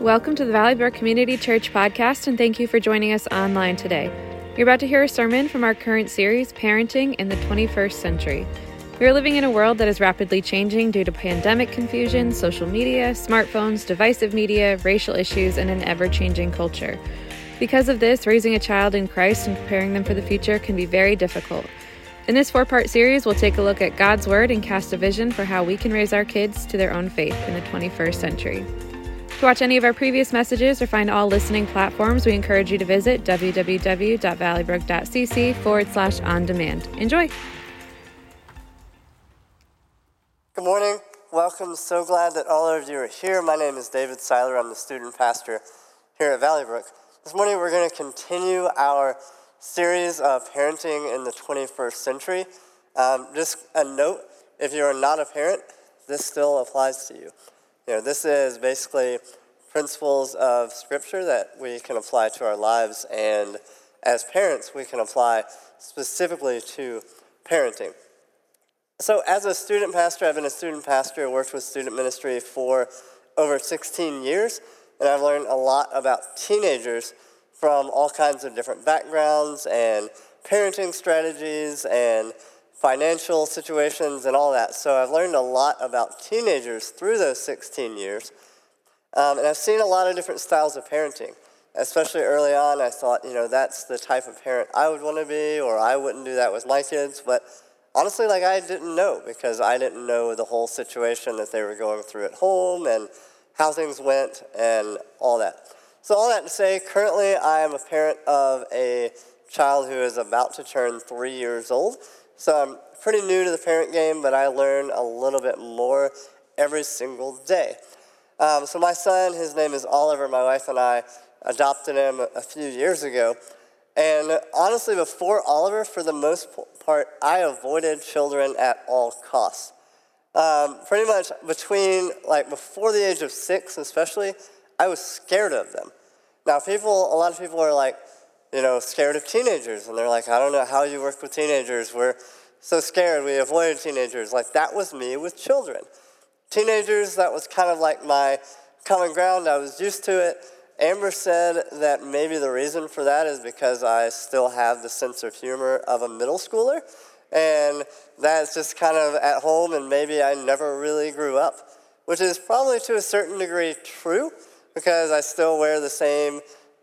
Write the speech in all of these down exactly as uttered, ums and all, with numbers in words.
Welcome to the Valleybrook Community Church podcast, and thank you for joining us online today. You're about to hear a sermon from our current series, Parenting in the twenty-first century. We are living in a world that is rapidly changing due to pandemic confusion, social media, smartphones, divisive media, racial issues, and an ever-changing culture. Because of this, raising a child in Christ and preparing them for the future can be very difficult. In this four-part series, we'll take a look at God's Word and cast a vision for how we can raise our kids to their own faith in the twenty-first century. To watch any of our previous messages or find all listening platforms, we encourage you to visit www.valleybrook.cc forward slash on demand. Enjoy. Good morning. Welcome. So glad that all of you are here. My name is David Seiler. I'm the student pastor here at Valleybrook. This morning, we're going to continue our series of parenting in the twenty-first century. Um, just a note, if you are not a parent, this still applies to you. You know, this is basically principles of Scripture that we can apply to our lives, and as parents, we can apply specifically to parenting. So as a student pastor, I've been a student pastor, worked with student ministry for over sixteen years, and I've learned a lot about teenagers from all kinds of different backgrounds and parenting strategies and financial situations and all that. So I've learned a lot about teenagers through those sixteen years. Um, and I've seen a lot of different styles of parenting. Especially early on, I thought, you know, that's the type of parent I would want to be, or I wouldn't do that with my kids. But honestly, like, I didn't know, because I didn't know the whole situation that they were going through at home and how things went and all that. So all that to say, currently I am a parent of a child who is about to turn three years old. So I'm pretty new to the parent game, but I learn a little bit more every single day. Um, so my son, his name is Oliver. My wife and I adopted him a few years ago. And honestly, before Oliver, for the most part, I avoided children at all costs. Um, pretty much between, like, before the age of six especially, I was scared of them. Now, people, a lot of people are, like, you know, scared of teenagers. And they're like, I don't know how you work with teenagers. We're so scared. We avoided teenagers. Like, that was me with children. Teenagers, that was kind of like my common ground. I was used to it. Amber said that maybe the reason for that is because I still have the sense of humor of a middle schooler. And that's just kind of at home, and maybe I never really grew up, which is probably to a certain degree true, because I still wear the same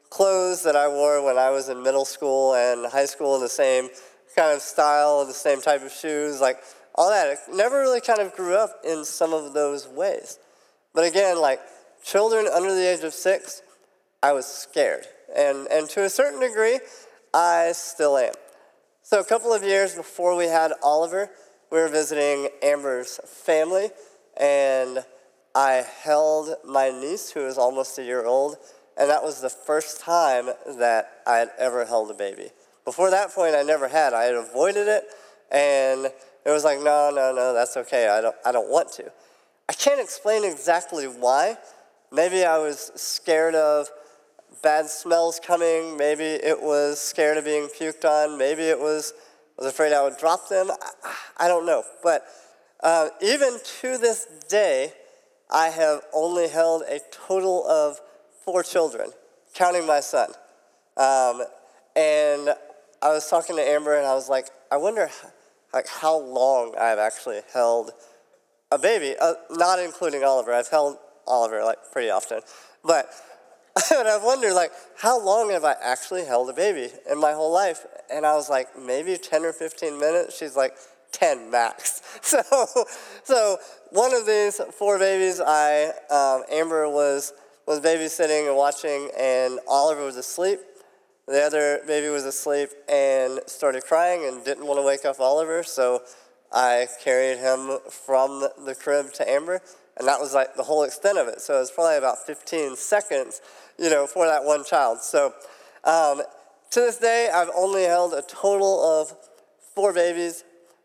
clothes that I wore when I was in middle school and high school, the same kind of style, the same type of shoes, like all that. I never really kind of grew up in some of those ways. But again, like, children under the age of six, I was scared. And, and to a certain degree, I still am. So a couple of years before we had Oliver, we were visiting Amber's family, and I held my niece, who is almost a year old, and that was the first time that I had ever held a baby. Before that point, I never had. I had avoided it, and it was like, no, no, no, that's okay. I don't, I don't want to. I can't explain exactly why. Maybe I was scared of bad smells coming. Maybe it was scared of being puked on. Maybe it was was afraid I would drop them. I, I don't know, but uh, even to this day, I have only held a total of four children, counting my son. Um, and I was talking to Amber, and I was like, I wonder like how long I've actually held a baby, uh, not including Oliver. I've held Oliver like pretty often. But and I wondered, like, how long have I actually held a baby in my whole life? And I was like, maybe ten or fifteen minutes. She's like, ten max. So, so one of these four babies, I um, Amber was was babysitting and watching, and Oliver was asleep. The other baby was asleep and started crying and didn't want to wake up Oliver, so I carried him from the crib to Amber, and that was like the whole extent of it. So it was probably about fifteen seconds, you know, for that one child. So um, to this day, I've only held a total of four babies.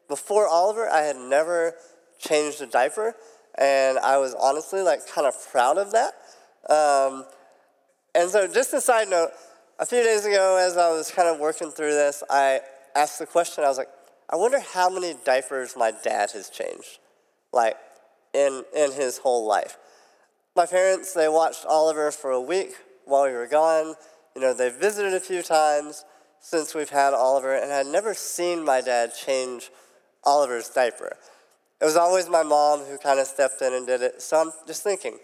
Before Oliver, I had never changed a diaper, and I was honestly like kind of proud of that. Um, and so just a side note, a few days ago as I was kind of working through this, I asked the question, I was like, I wonder how many diapers my dad has changed, like, in in his whole life. My parents, they watched Oliver for a week while we were gone. You know, they visited a few times since we've had Oliver, and I'd never seen my dad change Oliver's diaper. It was always my mom who kind of stepped in and did it. So I'm just thinking,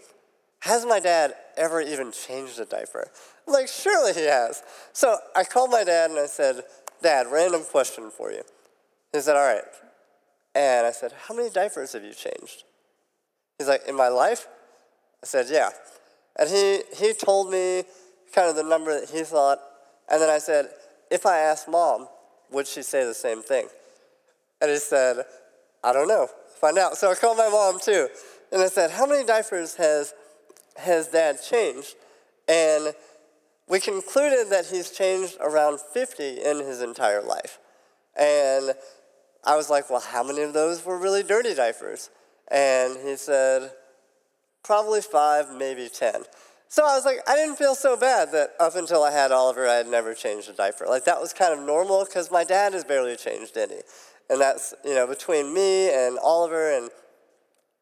has my dad ever even changed a diaper? I'm like, surely he has. So I called my dad and I said, Dad, random question for you. He said, all right. And I said, how many diapers have you changed? He's like, in my life? I said, yeah. And he, he told me kind of the number that he thought. And then I said, if I asked Mom, would she say the same thing? And he said, I don't know. Find out. So I called my mom, too. And I said, how many diapers has has Dad changed? And we concluded that he's changed around fifty in his entire life. And I was like, well, how many of those were really dirty diapers? And he said, probably five, maybe ten. So I was like, I didn't feel so bad that up until I had Oliver, I had never changed a diaper. Like, that was kind of normal because my dad has barely changed any. And that's, you know, between me and Oliver, and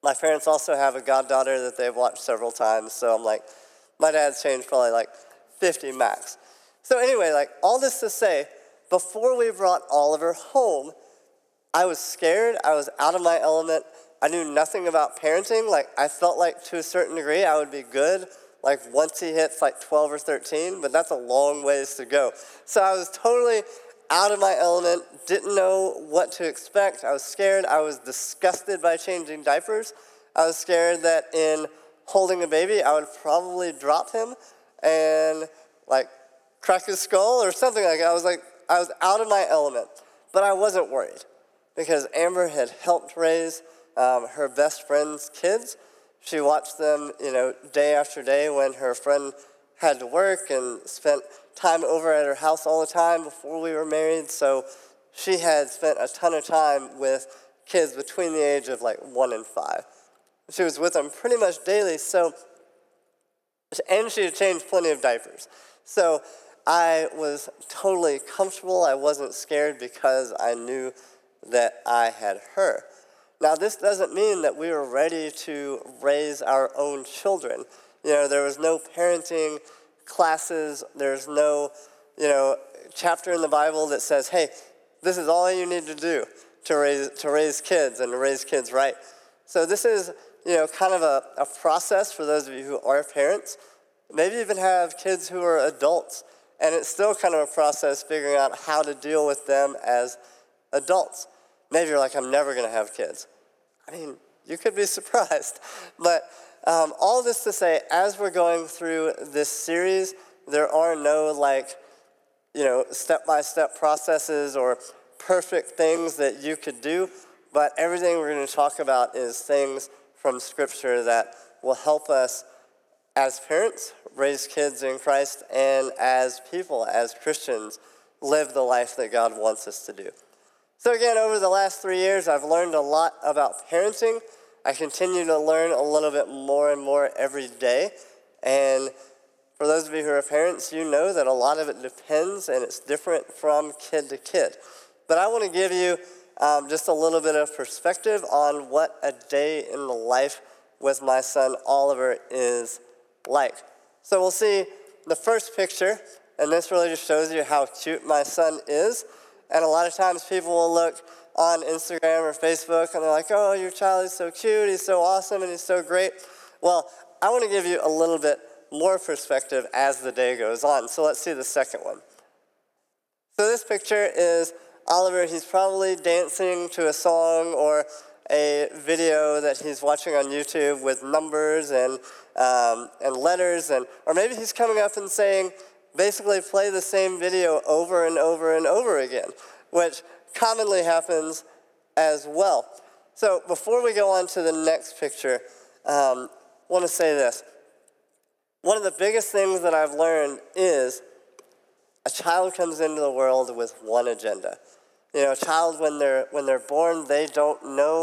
my parents also have a goddaughter that they've watched several times. So I'm like, my dad's changed probably like fifty max. So anyway, like, all this to say, before we brought Oliver home, I was scared. I was out of my element. I knew nothing about parenting. Like, I felt like to a certain degree I would be good, like, once he hits like twelve or thirteen, but that's a long ways to go. So I was totally out of my element, didn't know what to expect. I was scared. I was disgusted by changing diapers. I was scared that in holding a baby, I would probably drop him and, like, crack his skull or something like that. I was like, I was out of my element, but I wasn't worried because Amber had helped raise um, her best friend's kids. She watched them, you know, day after day when her friend had to work and spent time over at her house all the time before we were married, so she had spent a ton of time with kids between the age of like one and five. She was with them pretty much daily, so, and she had changed plenty of diapers. So I was totally comfortable. I wasn't scared because I knew that I had her. Now, this doesn't mean that we were ready to raise our own children. You know, there was no parenting classes, there's no, you know, chapter in the Bible that says, hey, this is all you need to do to raise to raise kids and to raise kids right. So this is, you know, kind of a, a process for those of you who are parents. Maybe even have kids who are adults, and it's still kind of a process figuring out how to deal with them as adults. Maybe you're like, I'm never going to have kids. I mean, you could be surprised, but Um, all this to say, as we're going through this series, there are no, like, you know, step-by-step processes or perfect things that you could do, but everything we're going to talk about is things from Scripture that will help us as parents raise kids in Christ and as people, as Christians, live the life that God wants us to do. So again, over the last three years, I've learned a lot about parenting. I continue to learn a little bit more and more every day. And for those of you who are parents, you know that a lot of it depends and it's different from kid to kid. But I want to give you um, just a little bit of perspective on what a day in the life with my son Oliver is like. So we'll see the first picture, and this really just shows you how cute my son is. And a lot of times people will look on Instagram or Facebook, and they're like, oh, your child is so cute, he's so awesome, and he's so great. Well, I want to give you a little bit more perspective as the day goes on. So let's see the second one. So this picture is Oliver. He's probably dancing to a song or a video that he's watching on YouTube with numbers and um, and letters, and or maybe he's coming up and saying, basically play the same video over and over and over again, which commonly happens as well. So before we go on to the next picture, um, I want to say this. One of the biggest things that I've learned is a child comes into the world with one agenda. You know, a child, when they're when they're born, they don't know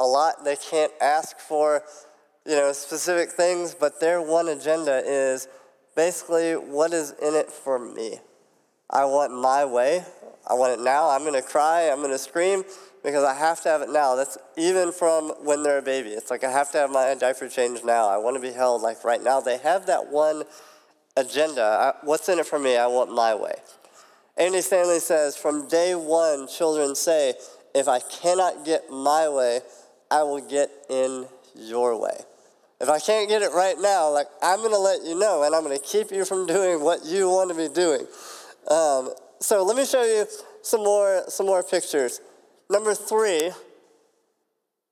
a lot. They can't ask for, you know, specific things, but their one agenda is basically, what is in it for me? I want my way. I want it now. I'm going to cry. I'm going to scream. because I have to have it now. That's even from when they're a baby. It's like I have to have my diaper changed now. I want to be held like right now. They have that one agenda. I, what's in it for me? I want my way. Andy Stanley says, from day one, children say, if I cannot get my way, I will get in your way. If I can't get it right now, like I'm going to let you know, and I'm going to keep you from doing what you want to be doing. Um, so let me show you some more some more pictures. Number three.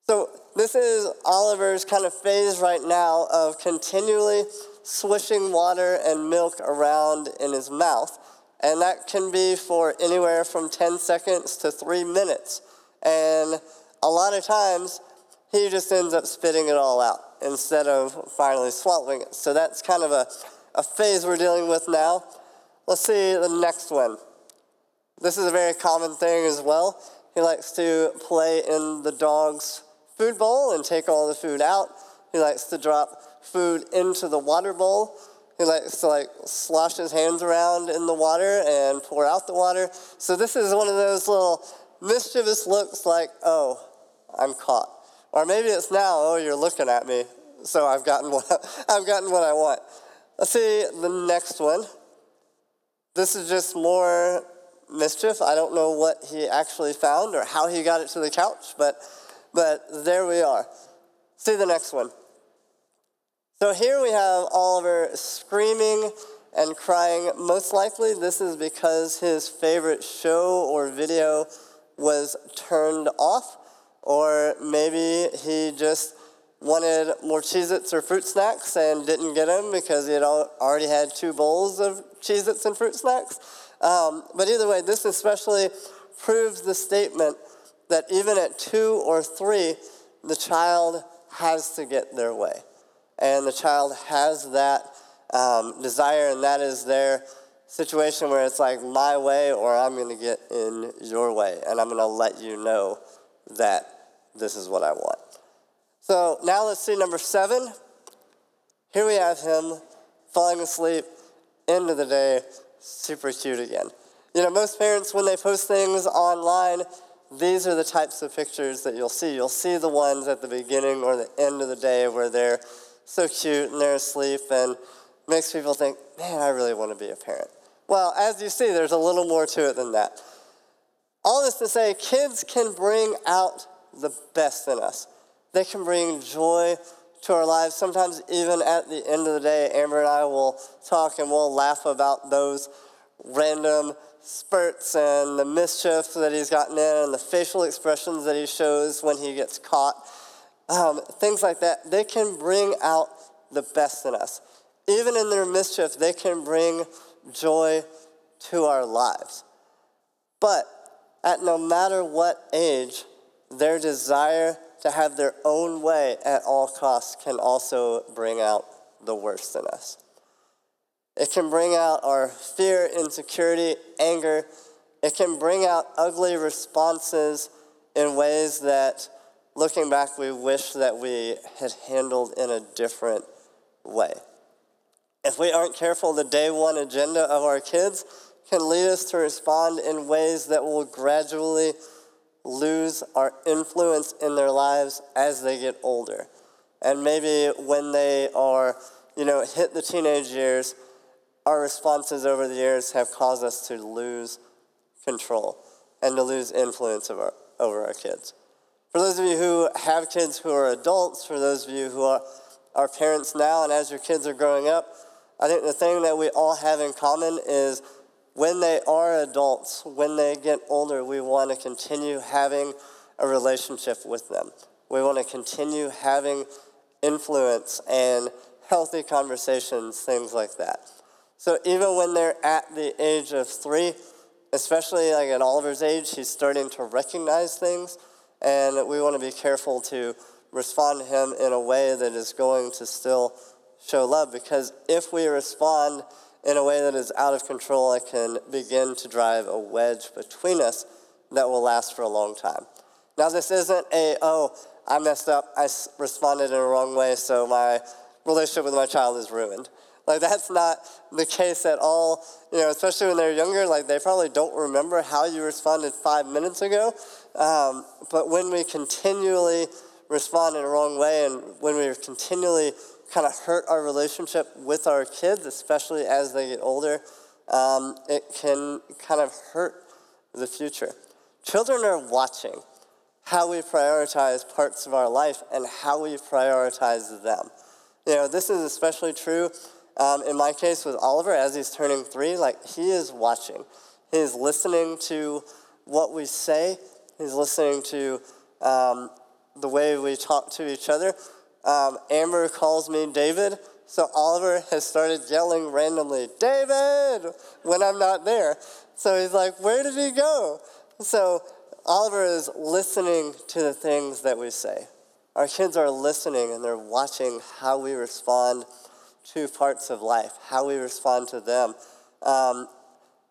So this is Oliver's kind of phase right now of continually swishing water and milk around in his mouth. And that can be for anywhere from ten seconds to three minutes. And a lot of times, he just ends up spitting it all out instead of finally swallowing it. So that's kind of a, a phase we're dealing with now. Let's see the next one. This is a very common thing as well. He likes to play in the dog's food bowl and take all the food out. He likes to drop food into the water bowl. He likes to like slosh his hands around in the water and pour out the water. So this is one of those little mischievous looks like, oh, I'm caught. Or maybe it's now, oh, you're looking at me, so I've gotten what I've gotten what I want. Let's see the next one. This is just more mischief. I don't know what he actually found or how he got it to the couch, but but there we are. See the next one. So here we have Oliver screaming and crying. Most likely this is because his favorite show or video was turned off, or maybe he just wanted more Cheez-Its or fruit snacks and didn't get them because he had already had two bowls of Cheez-Its and fruit snacks. Um, but either way, this especially proves the statement that even at two or three, the child has to get their way. And the child has that um, desire, and that is their situation where it's like my way or I'm going to get in your way, and I'm going to let you know that this is what I want. So now let's see number seven. Here we have him falling asleep, end of the day, super cute again. You know, most parents, when they post things online, these are the types of pictures that you'll see. You'll see the ones at the beginning or the end of the day where they're so cute and they're asleep, and makes people think, man, I really want to be a parent. Well, as you see, there's a little more to it than that. All this to say, kids can bring out the best in us. They can bring joy to our lives. Sometimes even at the end of the day, Amber and I will talk and we'll laugh about those random spurts and the mischief that he's gotten in and the facial expressions that he shows when he gets caught. Um, things like that, they can bring out the best in us. Even in their mischief, they can bring joy to our lives. But at no matter what age, their desire to have their own way at all costs can also bring out the worst in us. It can bring out our fear, insecurity, anger. It can bring out ugly responses in ways that, looking back, we wish that we had handled in a different way. If we aren't careful, the day one agenda of our kids can lead us to respond in ways that will gradually lose our influence in their lives as they get older. And maybe when they are, you know, hit the teenage years, our responses over the years have caused us to lose control and to lose influence of our, over our kids. For those of you who have kids who are adults, for those of you who are, are parents now, and as your kids are growing up, I think the thing that we all have in common is when they are adults, when they get older, we want to continue having a relationship with them. We want to continue having influence and healthy conversations, things like that. So even when they're at the age of three, especially like at Oliver's age, he's starting to recognize things. And we want to be careful to respond to him in a way that is going to still show love, because if we respond in a way that is out of control, it can begin to drive a wedge between us that will last for a long time. Now, this isn't a, oh, I messed up, I responded in the wrong way, so my relationship with my child is ruined. Like, that's not the case at all. You know, especially when they're younger, like, they probably don't remember how you responded five minutes ago. Um, but when we continually respond in a wrong way, and when we continually kind of hurt our relationship with our kids, especially as they get older, um, it can kind of hurt the future. Children are watching how we prioritize parts of our life and how we prioritize them. You know, this is especially true um, in my case with Oliver as he's turning three. Like, he is watching. He's listening to what we say. He's listening to um, the way we talk to each other. Um, Amber calls me David, so Oliver has started yelling randomly, David, when I'm not there. So he's like, where did he go? So Oliver is listening to the things that we say. Our kids are listening and they're watching how we respond to parts of life, how we respond to them. Um,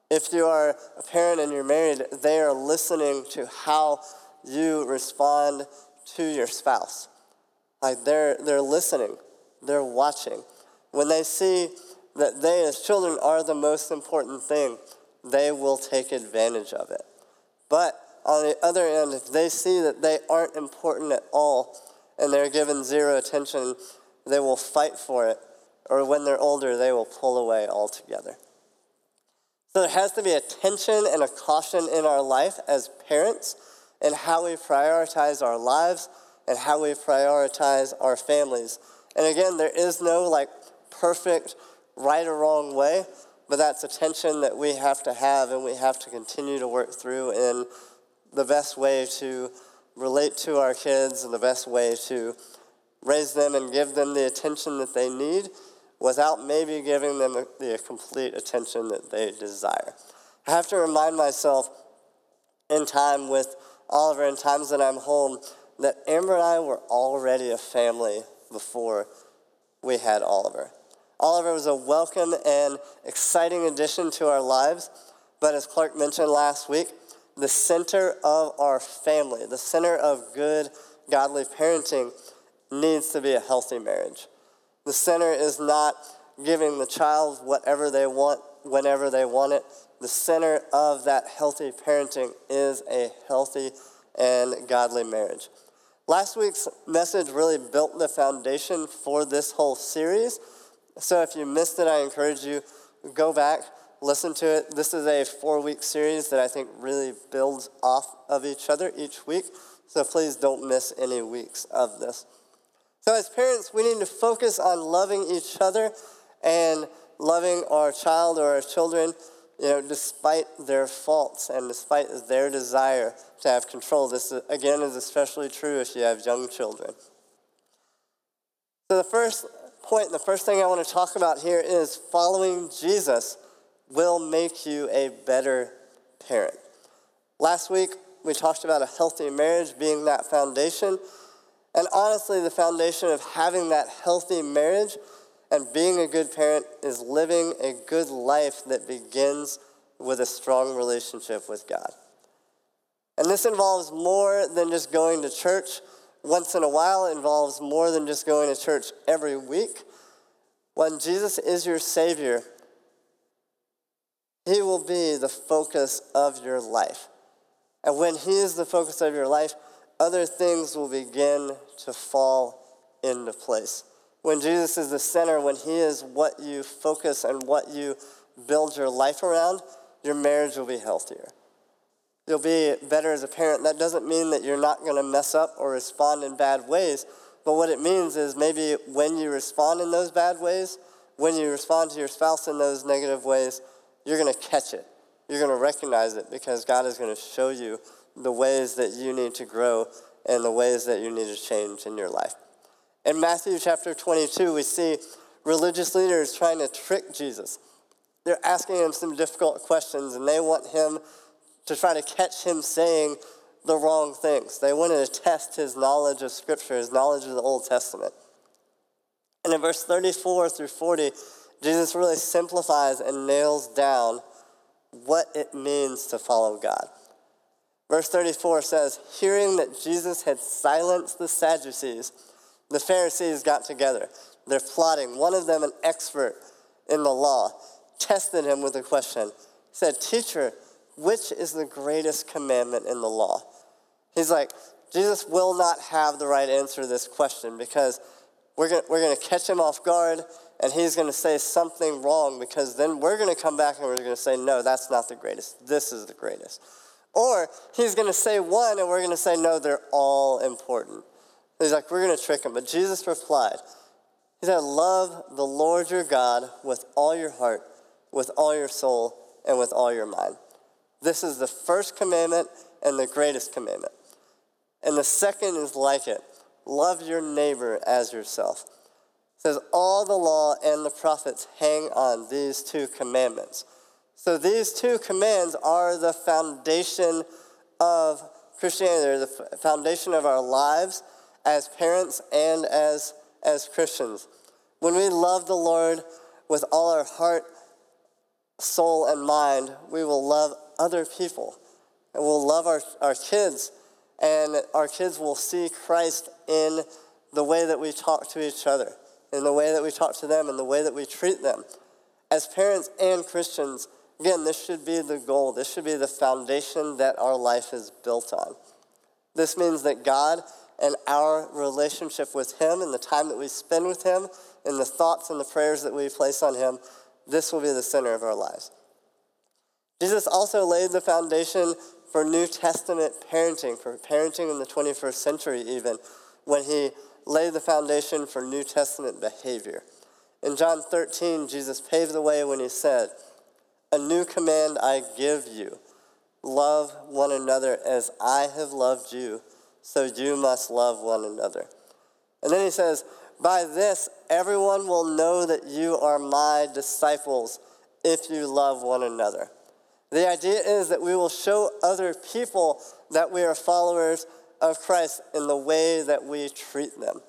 if you are a parent and you're married, they are listening to how you respond to your spouse. Like, they're they're listening, they're watching. When they see that they as children are the most important thing, they will take advantage of it. But on the other end, if they see that they aren't important at all and they're given zero attention, they will fight for it, or when they're older, they will pull away altogether. So there has to be a tension and a caution in our life as parents and how we prioritize our lives and how we prioritize our families. And again, there is no like perfect right or wrong way, but that's a tension that we have to have and we have to continue to work through in the best way to relate to our kids and the best way to raise them and give them the attention that they need without maybe giving them the complete attention that they desire. I have to remind myself in time with Oliver, in times that I'm home, that Amber and I were already a family before we had Oliver. Oliver was a welcome and exciting addition to our lives, but as Clark mentioned last week, the center of our family, the center of good, godly parenting needs to be a healthy marriage. The center is not giving the child whatever they want, whenever they want it. The center of that healthy parenting is a healthy and godly marriage. Last week's message really built the foundation for this whole series. So if you missed it, I encourage you, go back, listen to it. This is a four-week series that I think really builds off of each other each week. So please don't miss any weeks of this. So as parents, we need to focus on loving each other and loving our child or our children, you know, despite their faults and despite their desire to have control. This, again, is especially true if you have young children. So the first point, the first thing I want to talk about here is following Jesus will make you a better parent. Last week, we talked about a healthy marriage being that foundation. And honestly, the foundation of having that healthy marriage and being a good parent is living a good life that begins with a strong relationship with God. And this involves more than just going to church once in a while. It involves more than just going to church every week. When Jesus is your Savior, He will be the focus of your life. And when He is the focus of your life, other things will begin to fall into place. When Jesus is the center, when He is what you focus and what you build your life around, your marriage will be healthier. You'll be better as a parent. That doesn't mean that you're not going to mess up or respond in bad ways, but what it means is maybe when you respond in those bad ways, when you respond to your spouse in those negative ways, you're going to catch it. You're going to recognize it because God is going to show you the ways that you need to grow and the ways that you need to change in your life. In Matthew chapter twenty-two, we see religious leaders trying to trick Jesus. They're asking Him some difficult questions, and they want Him to try to catch Him saying the wrong things. They wanted to test His knowledge of Scripture, His knowledge of the Old Testament. And in verse thirty-four through forty, Jesus really simplifies and nails down what it means to follow God. Verse thirty-four says, hearing that Jesus had silenced the Sadducees, the Pharisees got together. They're plotting. One of them, an expert in the law, tested Him with a question. He said, teacher, which is the greatest commandment in the law? He's like, Jesus will not have the right answer to this question because we're gonna, we're gonna catch him off guard and he's gonna say something wrong because then we're gonna come back and we're gonna say, no, that's not the greatest. This is the greatest. Or he's gonna say one and we're gonna say, no, they're all important. He's like, we're gonna trick him. But Jesus replied, he said, love the Lord your God with all your heart, with all your soul, and with all your mind. This is the first commandment and the greatest commandment. And the second is like it. Love your neighbor as yourself. It says all the law and the prophets hang on these two commandments. So these two commands are the foundation of Christianity. They're the foundation of our lives as parents and as, as Christians. When we love the Lord with all our heart, soul, and mind, we will love other people. And we'll love our, our kids, and our kids will see Christ in the way that we talk to each other, in the way that we talk to them, in the way that we treat them. As parents and Christians, again, this should be the goal. This should be the foundation that our life is built on. This means that God and our relationship with him and the time that we spend with him and the thoughts and the prayers that we place on him, this will be the center of our lives. Jesus also laid the foundation for New Testament parenting, for parenting in the twenty-first century even, when he laid the foundation for New Testament behavior. In John thirteen, Jesus paved the way when he said, a new command I give you, love one another as I have loved you, so you must love one another. And then he says, by this, everyone will know that you are my disciples if you love one another. The idea is that we will show other people that we are followers of Christ in the way that we treat them.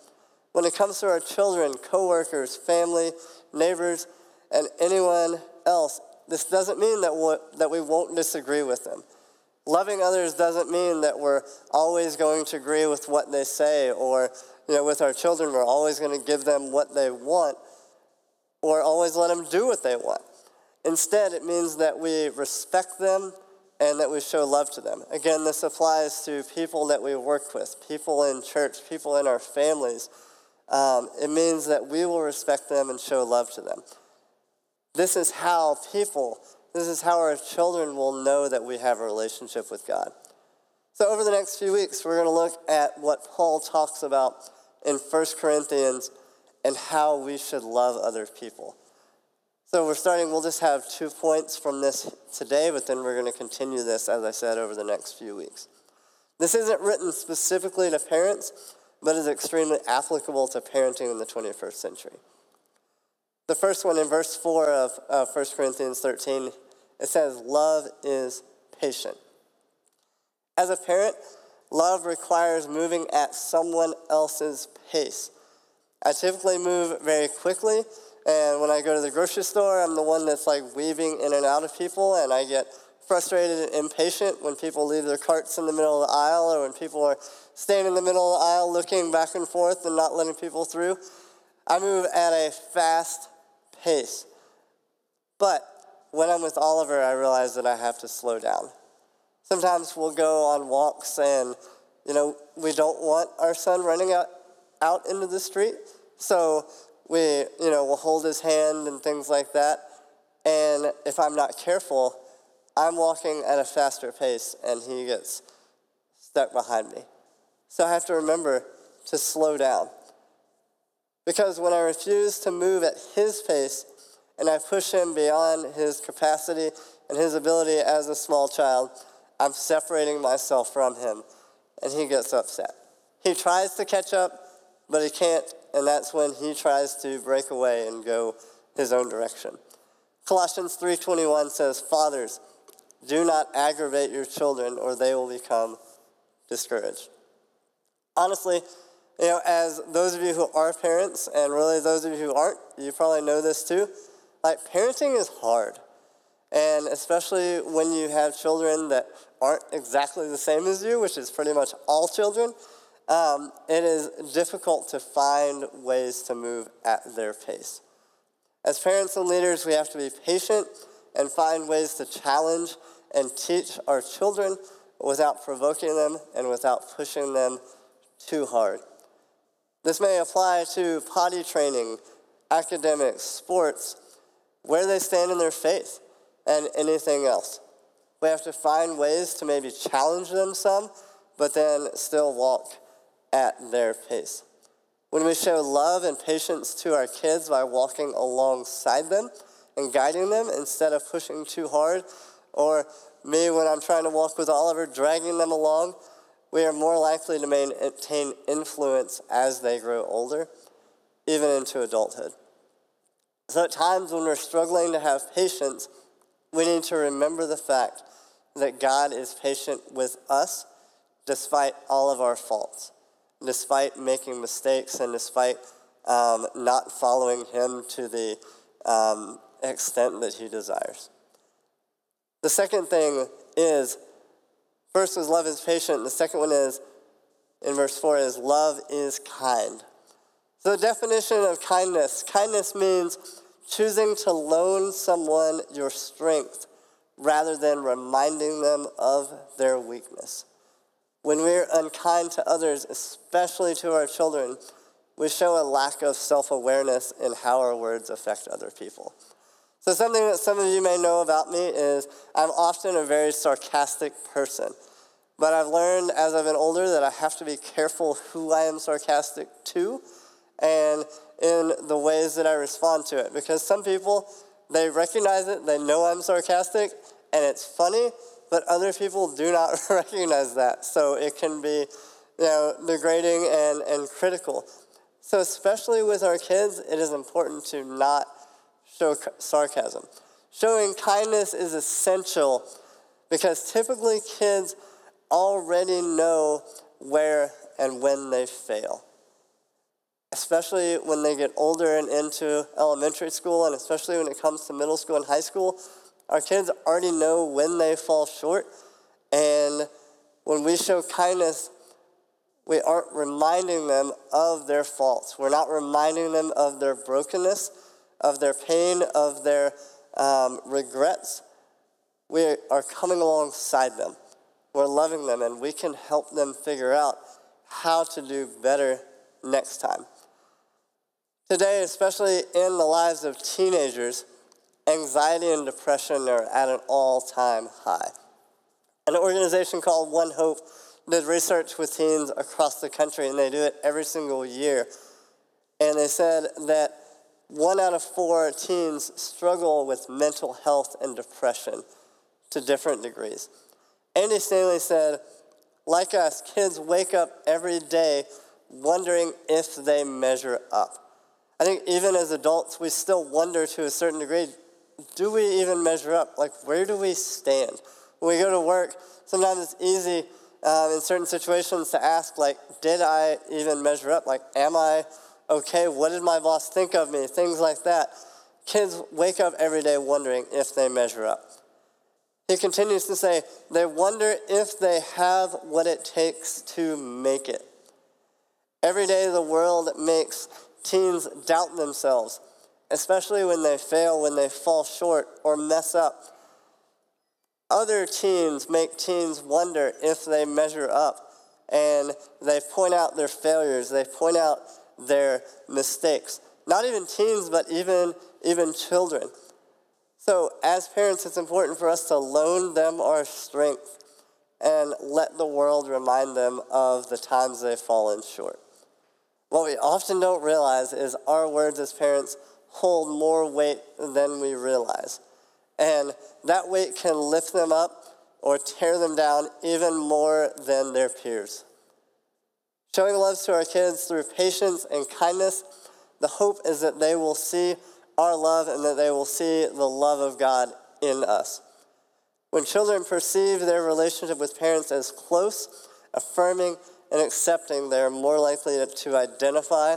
When it comes to our children, coworkers, family, neighbors, and anyone else, this doesn't mean that that we won't disagree with them. Loving others doesn't mean that we're always going to agree with what they say, or, you know, with our children, we're always going to give them what they want or always let them do what they want. Instead, it means that we respect them and that we show love to them. Again, this applies to people that we work with, people in church, people in our families. Um, it means that we will respect them and show love to them. This is how people, this is how our children will know that we have a relationship with God. So over the next few weeks, we're going to look at what Paul talks about in First Corinthians and how we should love other people. So we're starting, we'll just have two points from this today, but then we're going to continue this, as I said, over the next few weeks. This isn't written specifically to parents, but is extremely applicable to parenting in the twenty-first century. The first one in verse four of uh, First Corinthians thirteen, it says, love is patient. As a parent, love requires moving at someone else's pace. I typically move very quickly, and when I go to the grocery store, I'm the one that's like weaving in and out of people, and I get frustrated and impatient when people leave their carts in the middle of the aisle, or when people are staying in the middle of the aisle looking back and forth and not letting people through. I move at a fast pace. But when I'm with Oliver, I realize that I have to slow down. Sometimes we'll go on walks and, you know, we don't want our son running out, out into the street, so we, you know, we'll hold his hand and things like that. And if I'm not careful, I'm walking at a faster pace and he gets stuck behind me. So I have to remember to slow down. Because when I refuse to move at his pace and I push him beyond his capacity and his ability as a small child, I'm separating myself from him, and he gets upset. He tries to catch up, but he can't, and that's when he tries to break away and go his own direction. Colossians three twenty-one says, fathers, do not aggravate your children, or they will become discouraged. Honestly, you know, as those of you who are parents, and really those of you who aren't, you probably know this too, like parenting is hard. And especially when you have children that aren't exactly the same as you, which is pretty much all children, um, it is difficult to find ways to move at their pace. As parents and leaders, we have to be patient and find ways to challenge and teach our children without provoking them and without pushing them too hard. This may apply to potty training, academics, sports, where they stand in their faith, and anything else. We have to find ways to maybe challenge them some, but then still walk at their pace. When we show love and patience to our kids by walking alongside them and guiding them instead of pushing too hard, or me when I'm trying to walk with Oliver, dragging them along, we are more likely to maintain influence as they grow older, even into adulthood. So at times when we're struggling to have patience, we need to remember the fact that God is patient with us despite all of our faults, despite making mistakes, and despite um, not following him to the um, extent that he desires. The second thing is, first was love is patient. The second one is, in verse four, is love is kind. So the definition of kindness, kindness means choosing to loan someone your strength rather than reminding them of their weakness. When we're unkind to others, especially to our children, we show a lack of self-awareness in how our words affect other people. So something that some of you may know about me is I'm often a very sarcastic person, but I've learned as I've been older that I have to be careful who I am sarcastic to and in the ways that I respond to it, because some people, they recognize it, they know I'm sarcastic, and it's funny, but other people do not recognize that. So it can be, you know, degrading and, and critical. So especially with our kids, it is important to not show sarcasm. Showing kindness is essential because typically kids already know where and when they fail. Especially when they get older and into elementary school, and especially when it comes to middle school and high school, our kids already know when they fall short. And when we show kindness, we aren't reminding them of their faults. We're not reminding them of their brokenness, of their pain, of their um, regrets. We are coming alongside them. We're loving them, and we can help them figure out how to do better next time. Today, especially in the lives of teenagers, anxiety and depression are at an all-time high. An organization called One Hope did research with teens across the country, and they do it every single year. And they said that one out of four teens struggle with mental health and depression to different degrees. Andy Stanley said, like us, kids wake up every day wondering if they measure up. I think even as adults, we still wonder to a certain degree, do we even measure up? Like, where do we stand? When we go to work, sometimes it's easy um, in certain situations to ask, like, did I even measure up? Like, am I okay? What did my boss think of me? Things like that. Kids wake up every day wondering if they measure up. He continues to say, they wonder if they have what it takes to make it. Every day the world makes teens doubt themselves, especially when they fail, when they fall short or mess up. Other teens make teens wonder if they measure up, and they point out their failures, they point out their mistakes. Not even teens, but even, even children. So as parents, it's important for us to loan them our strength and let the world remind them of the times they've fallen short. What we often don't realize is our words as parents hold more weight than we realize. And that weight can lift them up or tear them down even more than their peers. Showing love to our kids through patience and kindness, the hope is that they will see our love and that they will see the love of God in us. When children perceive their relationship with parents as close, affirming, and accepting, they are more likely to identify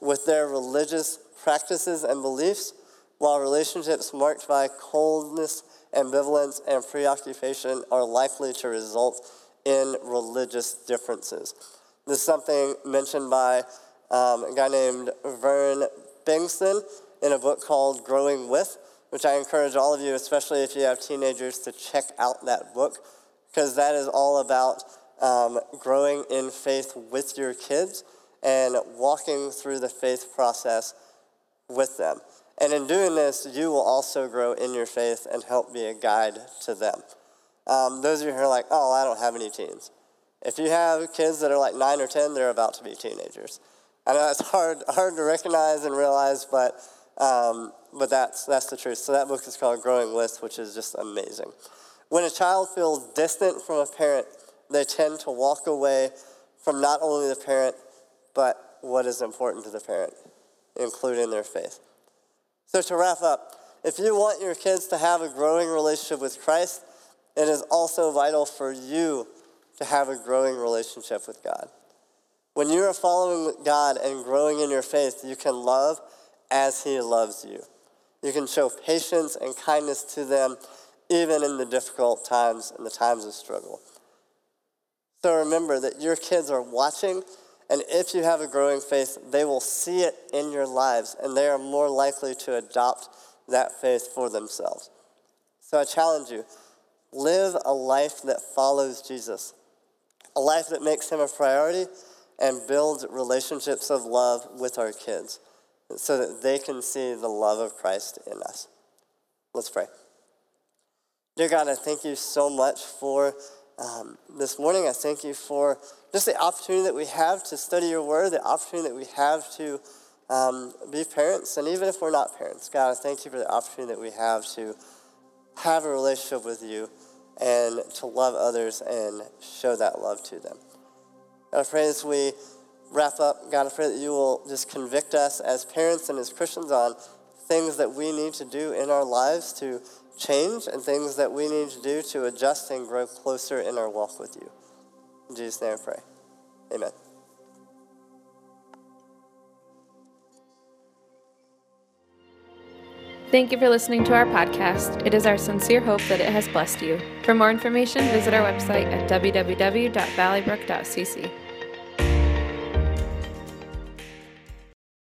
with their religious practices and beliefs, while relationships marked by coldness, ambivalence, and preoccupation are likely to result in religious differences. This is something mentioned by um, a guy named Vern Bingston in a book called Growing With, which I encourage all of you, especially if you have teenagers, to check out that book. because that is all about um, growing in faith with your kids and walking through the faith process with them. And in doing this, you will also grow in your faith and help be a guide to them. Um, those of you who are like, oh, I don't have any teens. If you have kids that are like nine or ten, they're about to be teenagers. I know it's hard hard to recognize and realize, but um, but that's that's the truth. So that book is called Growing With, which is just amazing. When a child feels distant from a parent, they tend to walk away from not only the parent, but what is important to the parent, including their faith. So to wrap up, if you want your kids to have a growing relationship with Christ, it is also vital for you to have a growing relationship with God. When you are following God and growing in your faith, you can love as he loves you. You can show patience and kindness to them, even in the difficult times and the times of struggle. So remember that your kids are watching, and if you have a growing faith, they will see it in your lives, and they are more likely to adopt that faith for themselves. So I challenge you, live a life that follows Jesus, a life that makes him a priority, and builds relationships of love with our kids so that they can see the love of Christ in us. Let's pray. Dear God, I thank you so much for um, this morning. I thank you for just the opportunity that we have to study your word, the opportunity that we have to um, be parents. And even if we're not parents, God, I thank you for the opportunity that we have to have a relationship with you and to love others and show that love to them. God, I pray as we wrap up, God, I pray that you will just convict us as parents and as Christians on things that we need to do in our lives to change and things that we need to do to adjust and grow closer in our walk with you. In Jesus' name I pray. Amen. Thank you for listening to our podcast. It is our sincere hope that it has blessed you. For more information, visit our website at w w w dot valley brook dot c c.